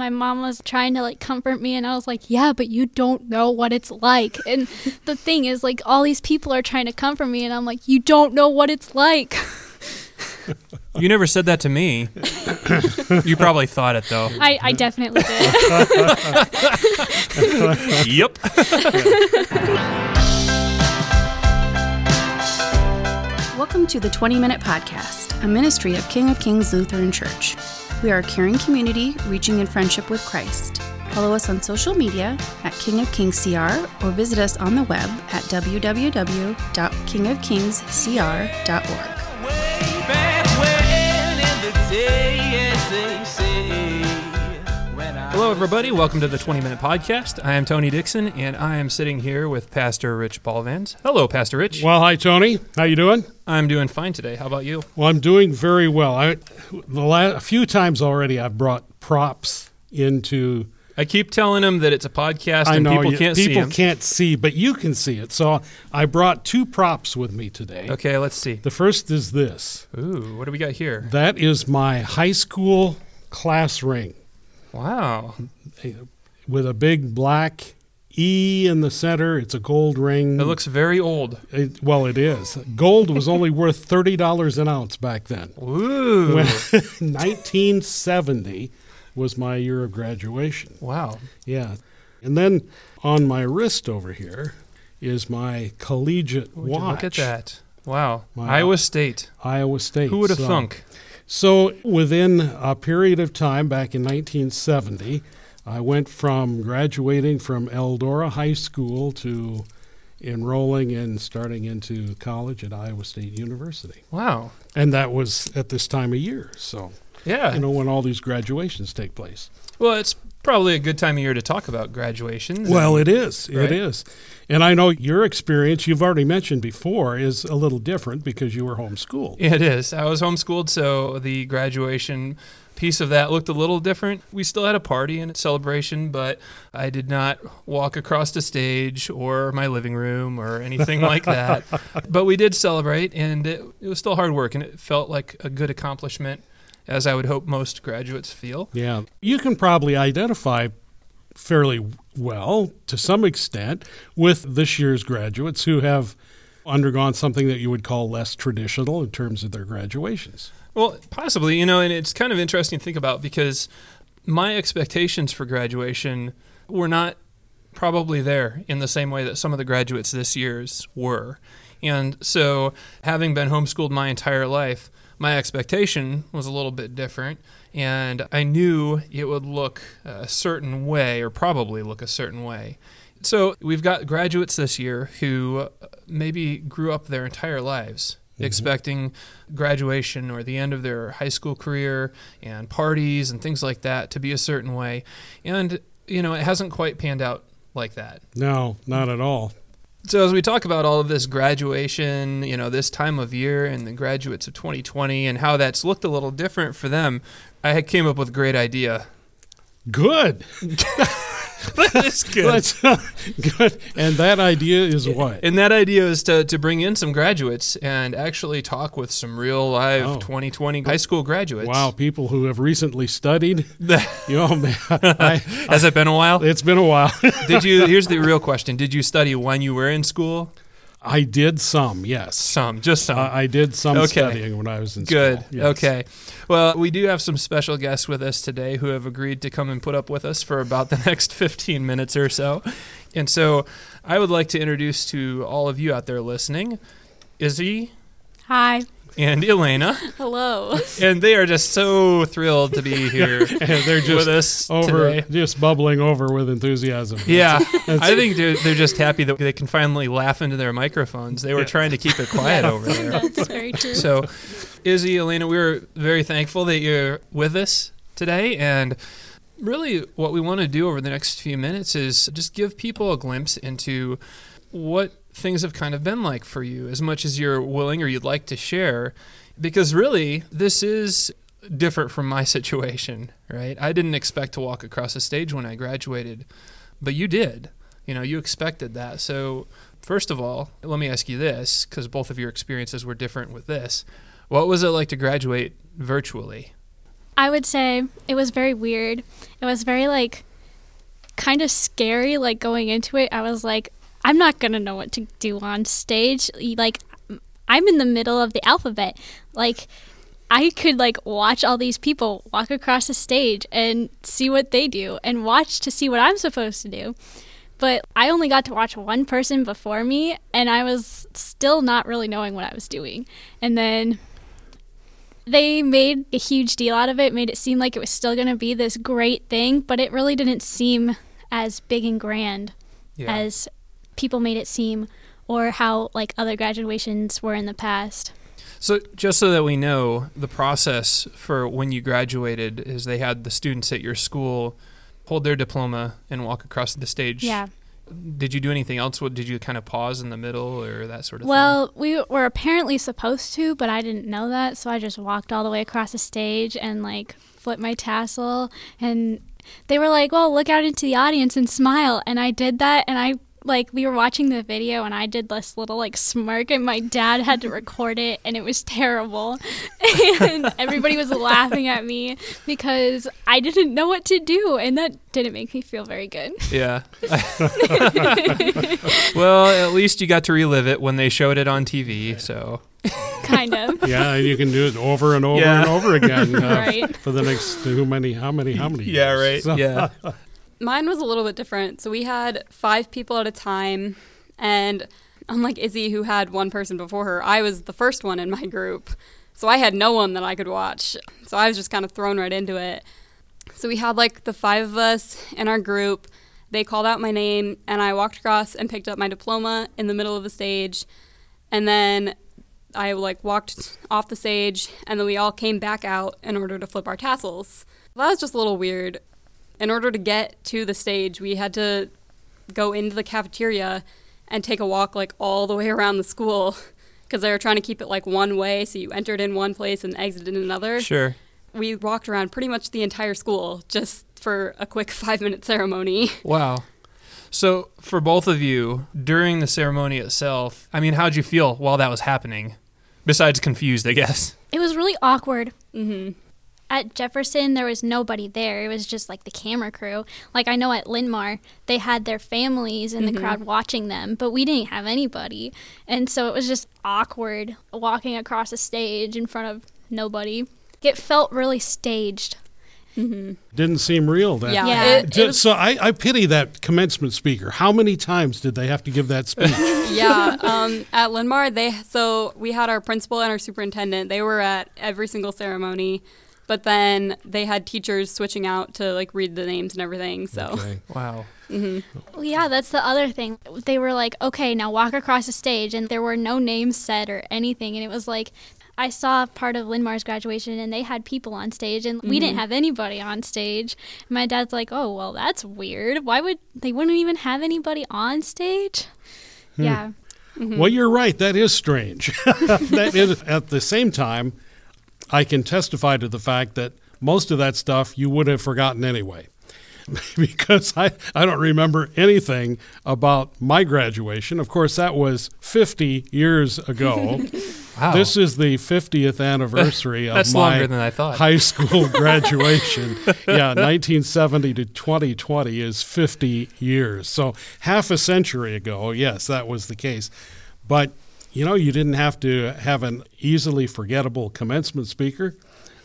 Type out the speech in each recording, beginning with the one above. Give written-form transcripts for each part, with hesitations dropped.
my mom was trying to like comfort me, and I was like, yeah, but you don't know what it's like. And the thing is, like, all these people are trying to comfort me, and I'm like, you don't know what it's like. You never said that to me. You probably thought it, though. I definitely did. Yep. Welcome to the 20-Minute Podcast, a ministry of King of Kings Lutheran Church. We are a caring community reaching in friendship with Christ. Follow us on social media at King of Kings CR, or visit us on the web at www.kingofkingscr.org. Hello, everybody. Welcome to the 20-Minute Podcast. I am Tony Dixon, and I am sitting here with Pastor Rich Balvans. Hello, Pastor Rich. Well, hi, Tony. How you doing? I'm doing fine today. How about you? Well, I'm doing very well. A few times already I've brought props into... I keep telling them that it's a podcast and people can't see them. People can't see, but you can see it. So I brought two props with me today. Okay, let's see. The first is this. Ooh, what do we got here? That is my high school class ring. Wow. With a big black E in the center. It's a gold ring. It looks very old. It is. Gold was only worth $30 an ounce back then. Ooh. 1970 was my year of graduation. Wow. Yeah. And then on my wrist over here is my collegiate watch. Look at that. Wow. Iowa State. Who would have thunk? So within a period of time, back in 1970, I went from graduating from Eldora High School to enrolling and starting into college at Iowa State University. Wow. And that was at this time of year, so yeah, you know, when all these graduations take place. Well, it's probably a good time of year to talk about graduations. Well, it is. Right? It is. And I know your experience, you've already mentioned before, is a little different because you were homeschooled. It is. I was homeschooled, so the graduation piece of that looked a little different. We still had a party and a celebration, but I did not walk across the stage or my living room or anything like that. But we did celebrate, and it was still hard work, and it felt like a good accomplishment, as I would hope most graduates feel. Yeah. You can probably identify fairly well, to some extent, with this year's graduates who have undergone something that you would call less traditional in terms of their graduations. Well, possibly, you know, and it's kind of interesting to think about because my expectations for graduation were not probably there in the same way that some of the graduates this year's were. And so having been homeschooled my entire life, my expectation was a little bit different, and I knew it would look a certain way, or probably look a certain way. So we've got graduates this year who maybe grew up their entire lives expecting graduation or the end of their high school career and parties and things like that to be a certain way. And, you know, it hasn't quite panned out like that. No, not at all. So as we talk about all of this graduation, you know, this time of year and the graduates of 2020 and how that's looked a little different for them, I came up with a great idea. Good. That's good. Good. And that idea is what? And that idea is to bring in some graduates and actually talk with some real live 2020 high school graduates. Wow, people who have recently studied. You know, man, has it been a while? It's been a while. Here's the real question. Did you study when you were in school? I did some, yes. Some, just some. I did some studying when I was in school. Good, yes. Okay. Well, we do have some special guests with us today who have agreed to come and put up with us for about the next 15 minutes or so. And so I would like to introduce to all of you out there listening, Izzy. Hi. And Elena. Hello. And they are just so thrilled to be here with us today. Just bubbling over with enthusiasm. Yeah. I think they're just happy that they can finally laugh into their microphones. They were trying to keep it quiet over there. That's very true. So, Izzy, Elena, we're very thankful that you're with us today. And really what we want to do over the next few minutes is just give people a glimpse into what things have kind of been like for you, as much as you're willing or you'd like to share, because really this is different from my situation, right? I didn't expect to walk across the stage when I graduated, but you did. You know, you expected that. So first of all, let me ask you this, because both of your experiences were different with this. What was it like to graduate virtually? I would say it was very weird. It was very, like, kind of scary, like, going into it. I was like, I'm not going to know what to do on stage. Like, I'm in the middle of the alphabet. Like, I could, like, watch all these people walk across the stage and see what they do and watch to see what I'm supposed to do. But I only got to watch one person before me, and I was still not really knowing what I was doing. And then they made a huge deal out of it, made it seem like it was still going to be this great thing, but it really didn't seem as big and grand as people made it seem, or how, like, other graduations were in the past. So just so that we know, the process for when you graduated is they had the students at your school hold their diploma and walk across the stage. Yeah. Did you do anything else? Did you kind of pause in the middle or that sort of thing? Well, we were apparently supposed to, but I didn't know that, so I just walked all the way across the stage and, like, flipped my tassel. And they were like, well, look out into the audience and smile. And I did that, and I... like, we were watching the video, and I did this little, like, smirk, and my dad had to record it, and it was terrible. And everybody was laughing at me because I didn't know what to do, and that didn't make me feel very good. Yeah. Well, at least you got to relive it when they showed it on TV, so... kind of. Yeah, and you can do it over and over and over again right. for the next how many years. Yeah, right, so. Yeah. Mine was a little bit different. So we had 5 people at a time, and unlike Izzy, who had one person before her, I was the first one in my group. So I had no one that I could watch. So I was just kind of thrown right into it. So we had, like, the 5 of us in our group. They called out my name, and I walked across and picked up my diploma in the middle of the stage. And then I, like, walked off the stage, and then we all came back out in order to flip our tassels. That was just a little weird. In order to get to the stage, we had to go into the cafeteria and take a walk, like, all the way around the school, because they were trying to keep it, like, one way, so you entered in one place and exited in another. Sure. We walked around pretty much the entire school just for a quick 5-minute ceremony. Wow. So for both of you, during the ceremony itself, I mean, how'd you feel while that was happening? Besides confused, I guess. It was really awkward. Mm-hmm. At Jefferson, there was nobody there. It was just, like, the camera crew. Like, I know at Linn-Mar, they had their families in the crowd watching them, but we didn't have anybody. And so it was just awkward walking across a stage in front of nobody. It felt really staged. Mm-hmm. Didn't seem real then. Yeah. I pity that commencement speaker. How many times did they have to give that speech? Yeah. At Linn-Mar, we had our principal and our superintendent. They were at every single ceremony. But then they had teachers switching out to, like, read the names and everything, so. Okay. Wow. Mm-hmm. Well, yeah, that's the other thing. They were like, okay, now walk across the stage, and there were no names said or anything, and it was like, I saw part of Linn-Mar's graduation, and they had people on stage, and we didn't have anybody on stage. And my dad's like, oh, well, that's weird. They wouldn't even have anybody on stage? Hmm. Yeah. Mm-hmm. Well, you're right. That is strange. That is, at the same time, I can testify to the fact that most of that stuff you would have forgotten anyway, because I don't remember anything about my graduation. Of course, that was 50 years ago. Wow. This is the 50th anniversary of my high school graduation. Yeah, 1970 to 2020 is 50 years. So half a century ago, yes, that was the case. But you know, you didn't have to have an easily forgettable commencement speaker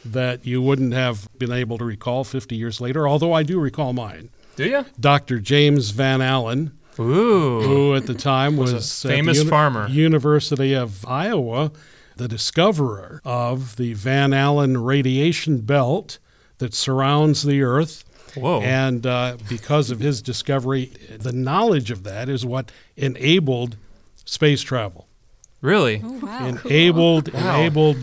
that you wouldn't have been able to recall 50 years later, although I do recall mine. Do you? Dr. James Van Allen, who at the time was a famous farmer. University of Iowa, the discoverer of the Van Allen radiation belt that surrounds the Earth. Whoa. And because of his discovery, the knowledge of that is what enabled space travel. Really? Oh, wow. Enabled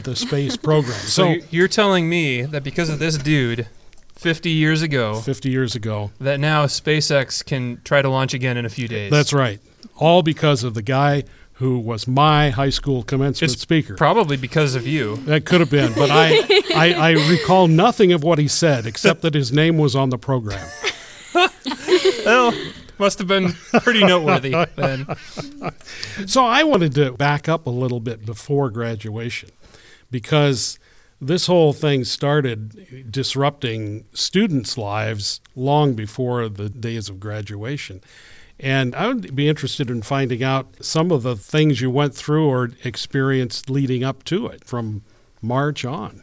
the space program. So you're telling me that because of this dude 50 years ago, that now SpaceX can try to launch again in a few days. That's right. All because of the guy who was my high school commencement speaker. Probably because of you. That could have been, but I recall nothing of what he said except that his name was on the program. Well... must have been pretty noteworthy then. So I wanted to back up a little bit before graduation, because this whole thing started disrupting students' lives long before the days of graduation. And I would be interested in finding out some of the things you went through or experienced leading up to it from March on.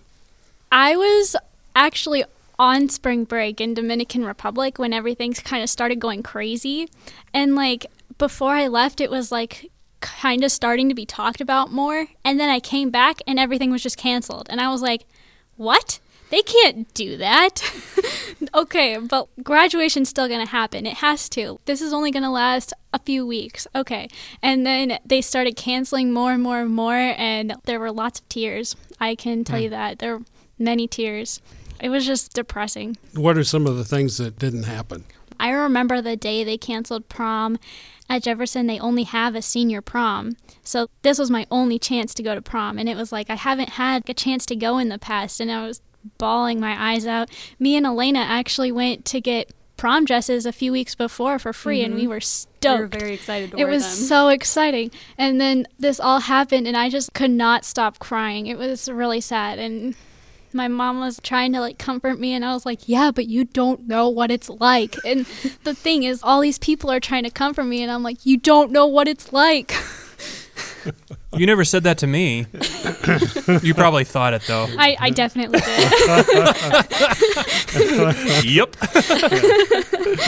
I was actually on spring break in Dominican Republic when everything kind of started going crazy. And like before I left, it was like kind of starting to be talked about more. And then I came back and everything was just canceled. And I was like, what? They can't do that. Okay, but graduation's still going to happen. It has to. This is only going to last a few weeks. Okay. And then they started canceling more and more and more. And there were lots of tears. I can tell you that. There were many tears. It was just depressing. What are some of the things that didn't happen? I remember the day they canceled prom. At Jefferson, they only have a senior prom. So this was my only chance to go to prom. And it was like, I haven't had a chance to go in the past. And I was bawling my eyes out. Me and Elena actually went to get prom dresses a few weeks before for free, and we were stoked. We were very excited to wear them. It was so exciting. And then this all happened, and I just could not stop crying. It was really sad. And my mom was trying to like comfort me, and I was like, yeah, but you don't know what it's like. And the thing is, all these people are trying to comfort me, and I'm like, you don't know what it's like. You never said that to me. You probably thought it, though. I definitely did. Yep.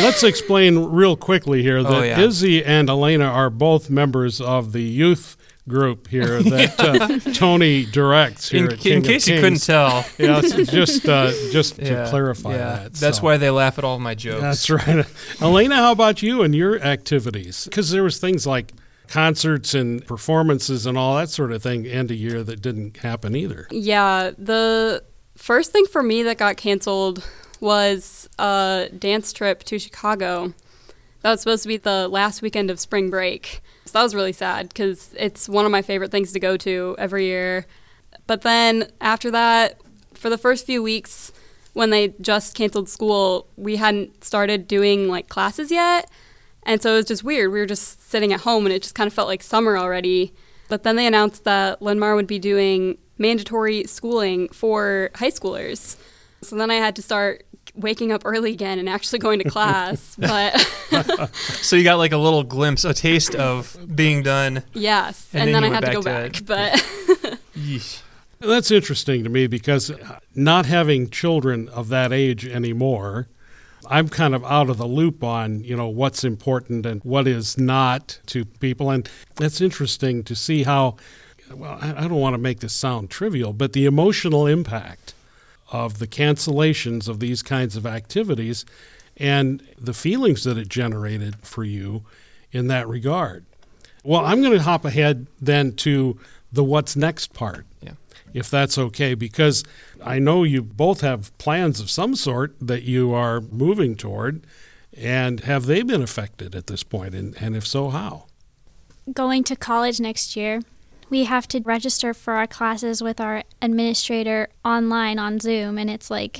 Let's explain real quickly here that Izzy and Elena are both members of the youth group here that Tony directs here at King of Kings. In case you couldn't tell. Yeah, just to clarify that. That's why they laugh at all my jokes. That's right. Elena, how about you and your activities? Because there was things like concerts and performances and all that sort of thing end of year that didn't happen either. Yeah, the first thing for me that got canceled was a dance trip to Chicago. That was supposed to be the last weekend of spring break. So that was really sad because it's one of my favorite things to go to every year. But then after that, for the first few weeks when they just canceled school, we hadn't started doing like classes yet. And so it was just weird. We were just sitting at home, and it just kind of felt like summer already. But then they announced that Linn-Mar would be doing mandatory schooling for high schoolers. So then I had to start waking up early again and actually going to class. But so you got like a little glimpse, a taste of being done. Yes, and then I had to go back. But that's interesting to me because not having children of that age anymore, I'm kind of out of the loop on, you know, what's important and what is not to people. And it's interesting to see how, well, I don't want to make this sound trivial, but the emotional impact of the cancellations of these kinds of activities and the feelings that it generated for you in that regard. Well, I'm going to hop ahead then to the what's next part. Yeah. If that's okay, because I know you both have plans of some sort that you are moving toward, and have they been affected at this point, and if so, how? Going to college next year. We have to register for our classes with our administrator online on Zoom, and it's like,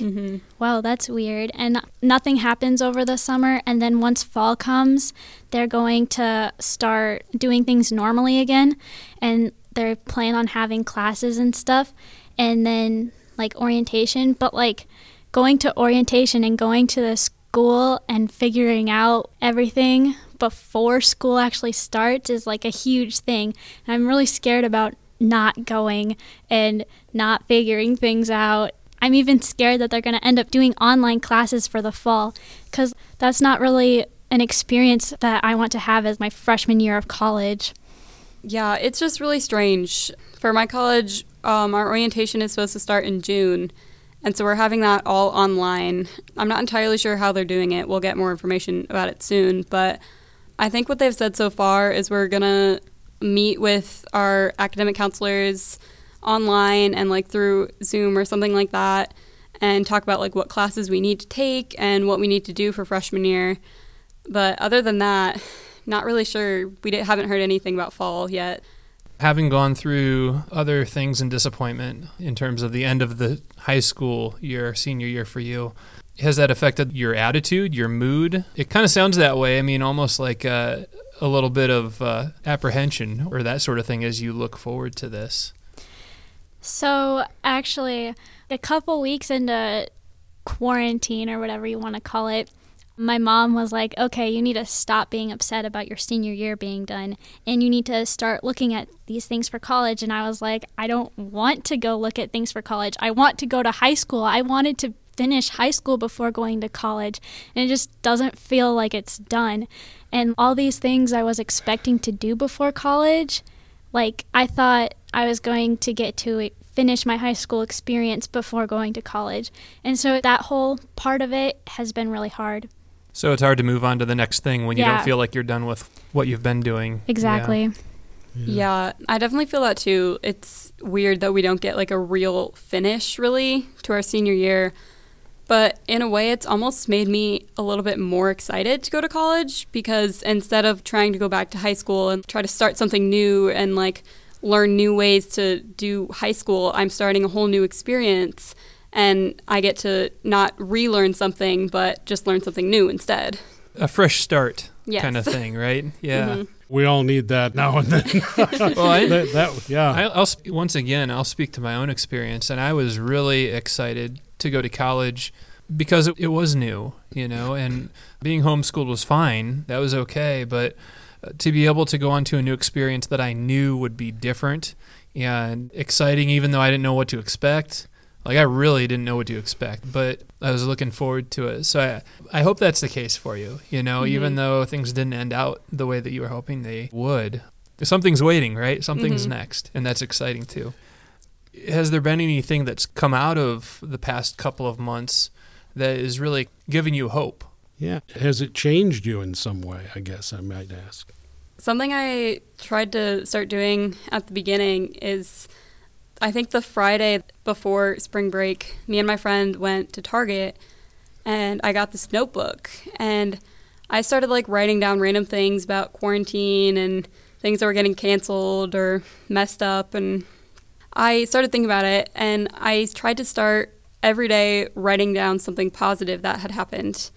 wow, that's weird. And nothing happens over the summer, and then once fall comes, they're going to start doing things normally again, and they plan on having classes and stuff, and then like orientation. But like going to orientation and going to the school and figuring out everything before school actually starts is like a huge thing. And I'm really scared about not going and not figuring things out. I'm even scared that they're going to end up doing online classes for the fall, because that's not really an experience that I want to have as my freshman year of college. Yeah, it's just really strange. For my college, our orientation is supposed to start in June, and so we're having that all online. I'm not entirely sure how they're doing it. We'll get more information about it soon, but I think what they've said so far is we're going to meet with our academic counselors online and like through Zoom or something like that, and talk about like what classes we need to take and what we need to do for freshman year. But other than that, not really sure. We haven't heard anything about fall yet. Having gone through other things in disappointment in terms of the end of the high school year, senior year for you, has that affected your attitude, your mood? It kind of sounds that way. I mean, almost like a little bit of apprehension or that sort of thing as you look forward to this. So actually, a couple weeks into quarantine or whatever you want to call it, my mom was like, okay, you need to stop being upset about your senior year being done, and you need to start looking at these things for college. And I was like, I don't want to go look at things for college. I want to go to high school. I wanted to finish high school before going to college, and it just doesn't feel like it's done. And all these things I was expecting to do before college, like I thought I was going to get to finish my high school experience before going to college. And so that whole part of it has been really hard. So it's hard to move on to the next thing when you don't feel like you're done with what you've been doing. Exactly. Yeah, I definitely feel that too. It's weird that we don't get like a real finish really to our senior year. But in a way, it's almost made me a little bit more excited to go to college, because instead of trying to go back to high school and try to start something new and like learn new ways to do high school, I'm starting a whole new experience. And I get to not relearn something, but just learn something new instead. A fresh start kind of thing, right? Yeah. Mm-hmm. We all need that now and then. Well, I'll speak to my own experience. And I was really excited to go to college because it was new, you know, and being homeschooled was fine. That was okay. But to be able to go on to a new experience that I knew would be different and exciting, even though I didn't know what to expect. Like, I really didn't know what to expect, but I was looking forward to it. So I hope that's the case for you, you know, mm-hmm. even though things didn't end out the way that you were hoping they would. Something's waiting, right? Something's next, and that's exciting too. Has there been anything that's come out of the past couple of months that is really giving you hope? Yeah. Has it changed you in some way, I guess I might ask? Something I tried to start doing at the beginning is, I think the Friday before spring break, me and my friend went to Target and I got this notebook, and I started like writing down random things about quarantine and things that were getting canceled or messed up. And I started thinking about it, and I tried to start every day writing down something positive that had happened.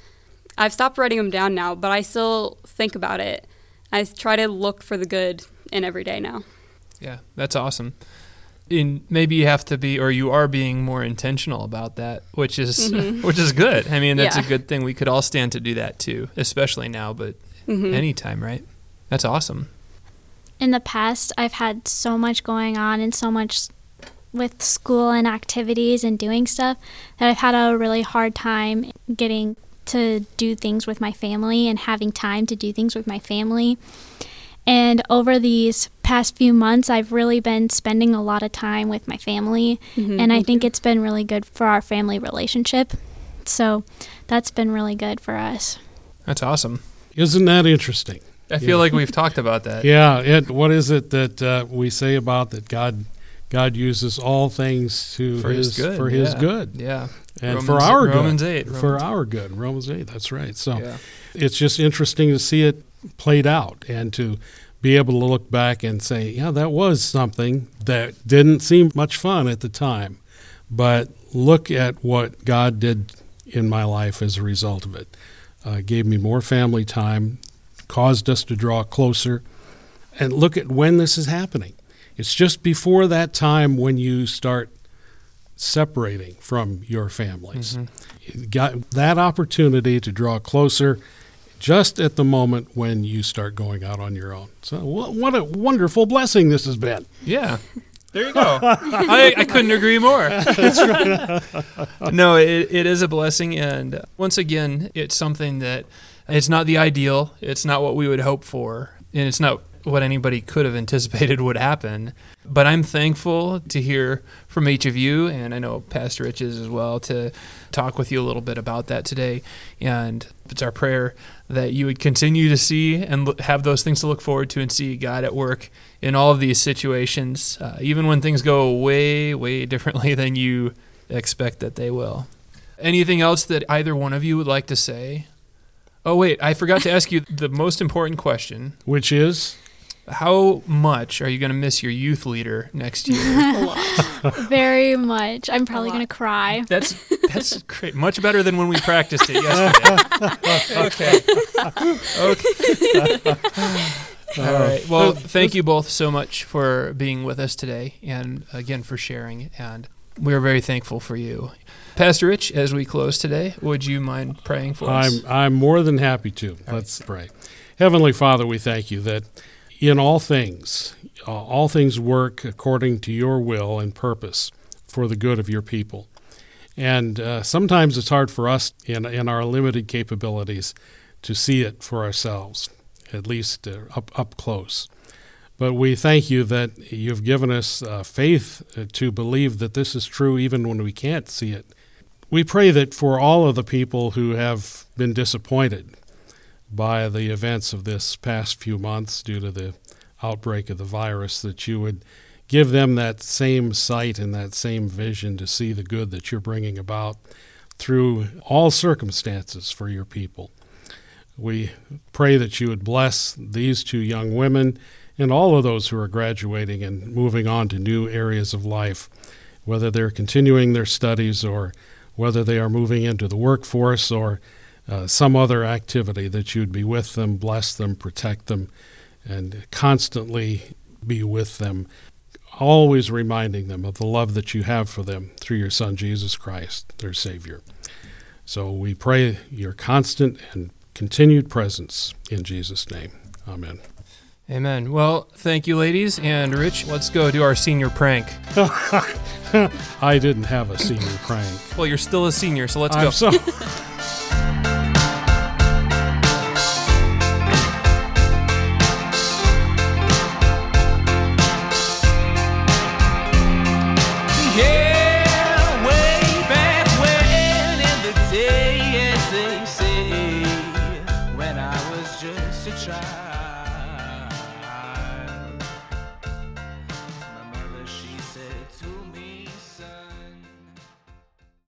I've stopped writing them down now, but I still think about it. I try to look for the good in every day now. Yeah, that's awesome. And maybe you have to be, or you are being more intentional about that, which is good. I mean, that's a good thing. We could all stand to do that too, especially now, but anytime, right? That's awesome. In the past, I've had so much going on and so much with school and activities and doing stuff that I've had a really hard time getting to do things with my family and having time to do things with my family. And over these past few months, I've really been spending a lot of time with my family, and I think it's been really good for our family relationship. So that's been really good for us. That's awesome. Isn't that interesting? I feel like we've talked about that. Yeah. What is it that we say about that? God uses all things for his good. Yeah. And Romans, for our good. Romans 8. For our good. Romans 8. That's right. So it's just interesting to see it played out and to be able to look back and say, yeah, that was something that didn't seem much fun at the time, but look at what God did in my life as a result of it. Gave me more family time, caused us to draw closer, and look at when this is happening. It's just before that time when you start separating from your families. Mm-hmm. You got that opportunity to draw closer just at the moment when you start going out on your own. So what a wonderful blessing this has been. Yeah. There you go. I couldn't agree more. That's right. No, it is a blessing. And once again, it's something that it's not the ideal. It's not what we would hope for. And it's not what anybody could have anticipated would happen. But I'm thankful to hear from each of you, and I know Pastor Rich is as well, to talk with you a little bit about that today. And it's our prayer that you would continue to see and have those things to look forward to and see God at work in all of these situations, even when things go way, way differently than you expect that they will. Anything else that either one of you would like to say? Oh, wait, I forgot to ask you the most important question. Which is? How much are you going to miss your youth leader next year? A lot. Very much. I'm probably going to cry. That's great. Much better than when we practiced it yesterday. Okay. All right. Well, thank you both so much for being with us today, and again for sharing. And we are very thankful for you, Pastor Rich. As we close today, would you mind praying for us? I'm more than happy to. Let's pray. Heavenly Father, we thank you that in all things work according to your will and purpose for the good of your people. And sometimes it's hard for us in our limited capabilities to see it for ourselves, at least up close. But we thank you that you've given us faith to believe that this is true even when we can't see it. We pray that for all of the people who have been disappointed by the events of this past few months due to the outbreak of the virus, that you would give them that same sight and that same vision to see the good that you're bringing about through all circumstances for your people. We pray that you would bless these two young women and all of those who are graduating and moving on to new areas of life, whether they're continuing their studies or whether they are moving into the workforce or some other activity, that you'd be with them, bless them, protect them, and constantly be with them, always reminding them of the love that you have for them through your Son, Jesus Christ, their Savior. So we pray your constant and continued presence in Jesus' name. Amen. Amen. Well, thank you, ladies. And Rich, let's go do our senior prank. I didn't have a senior prank. Well, you're still a senior, so let's go.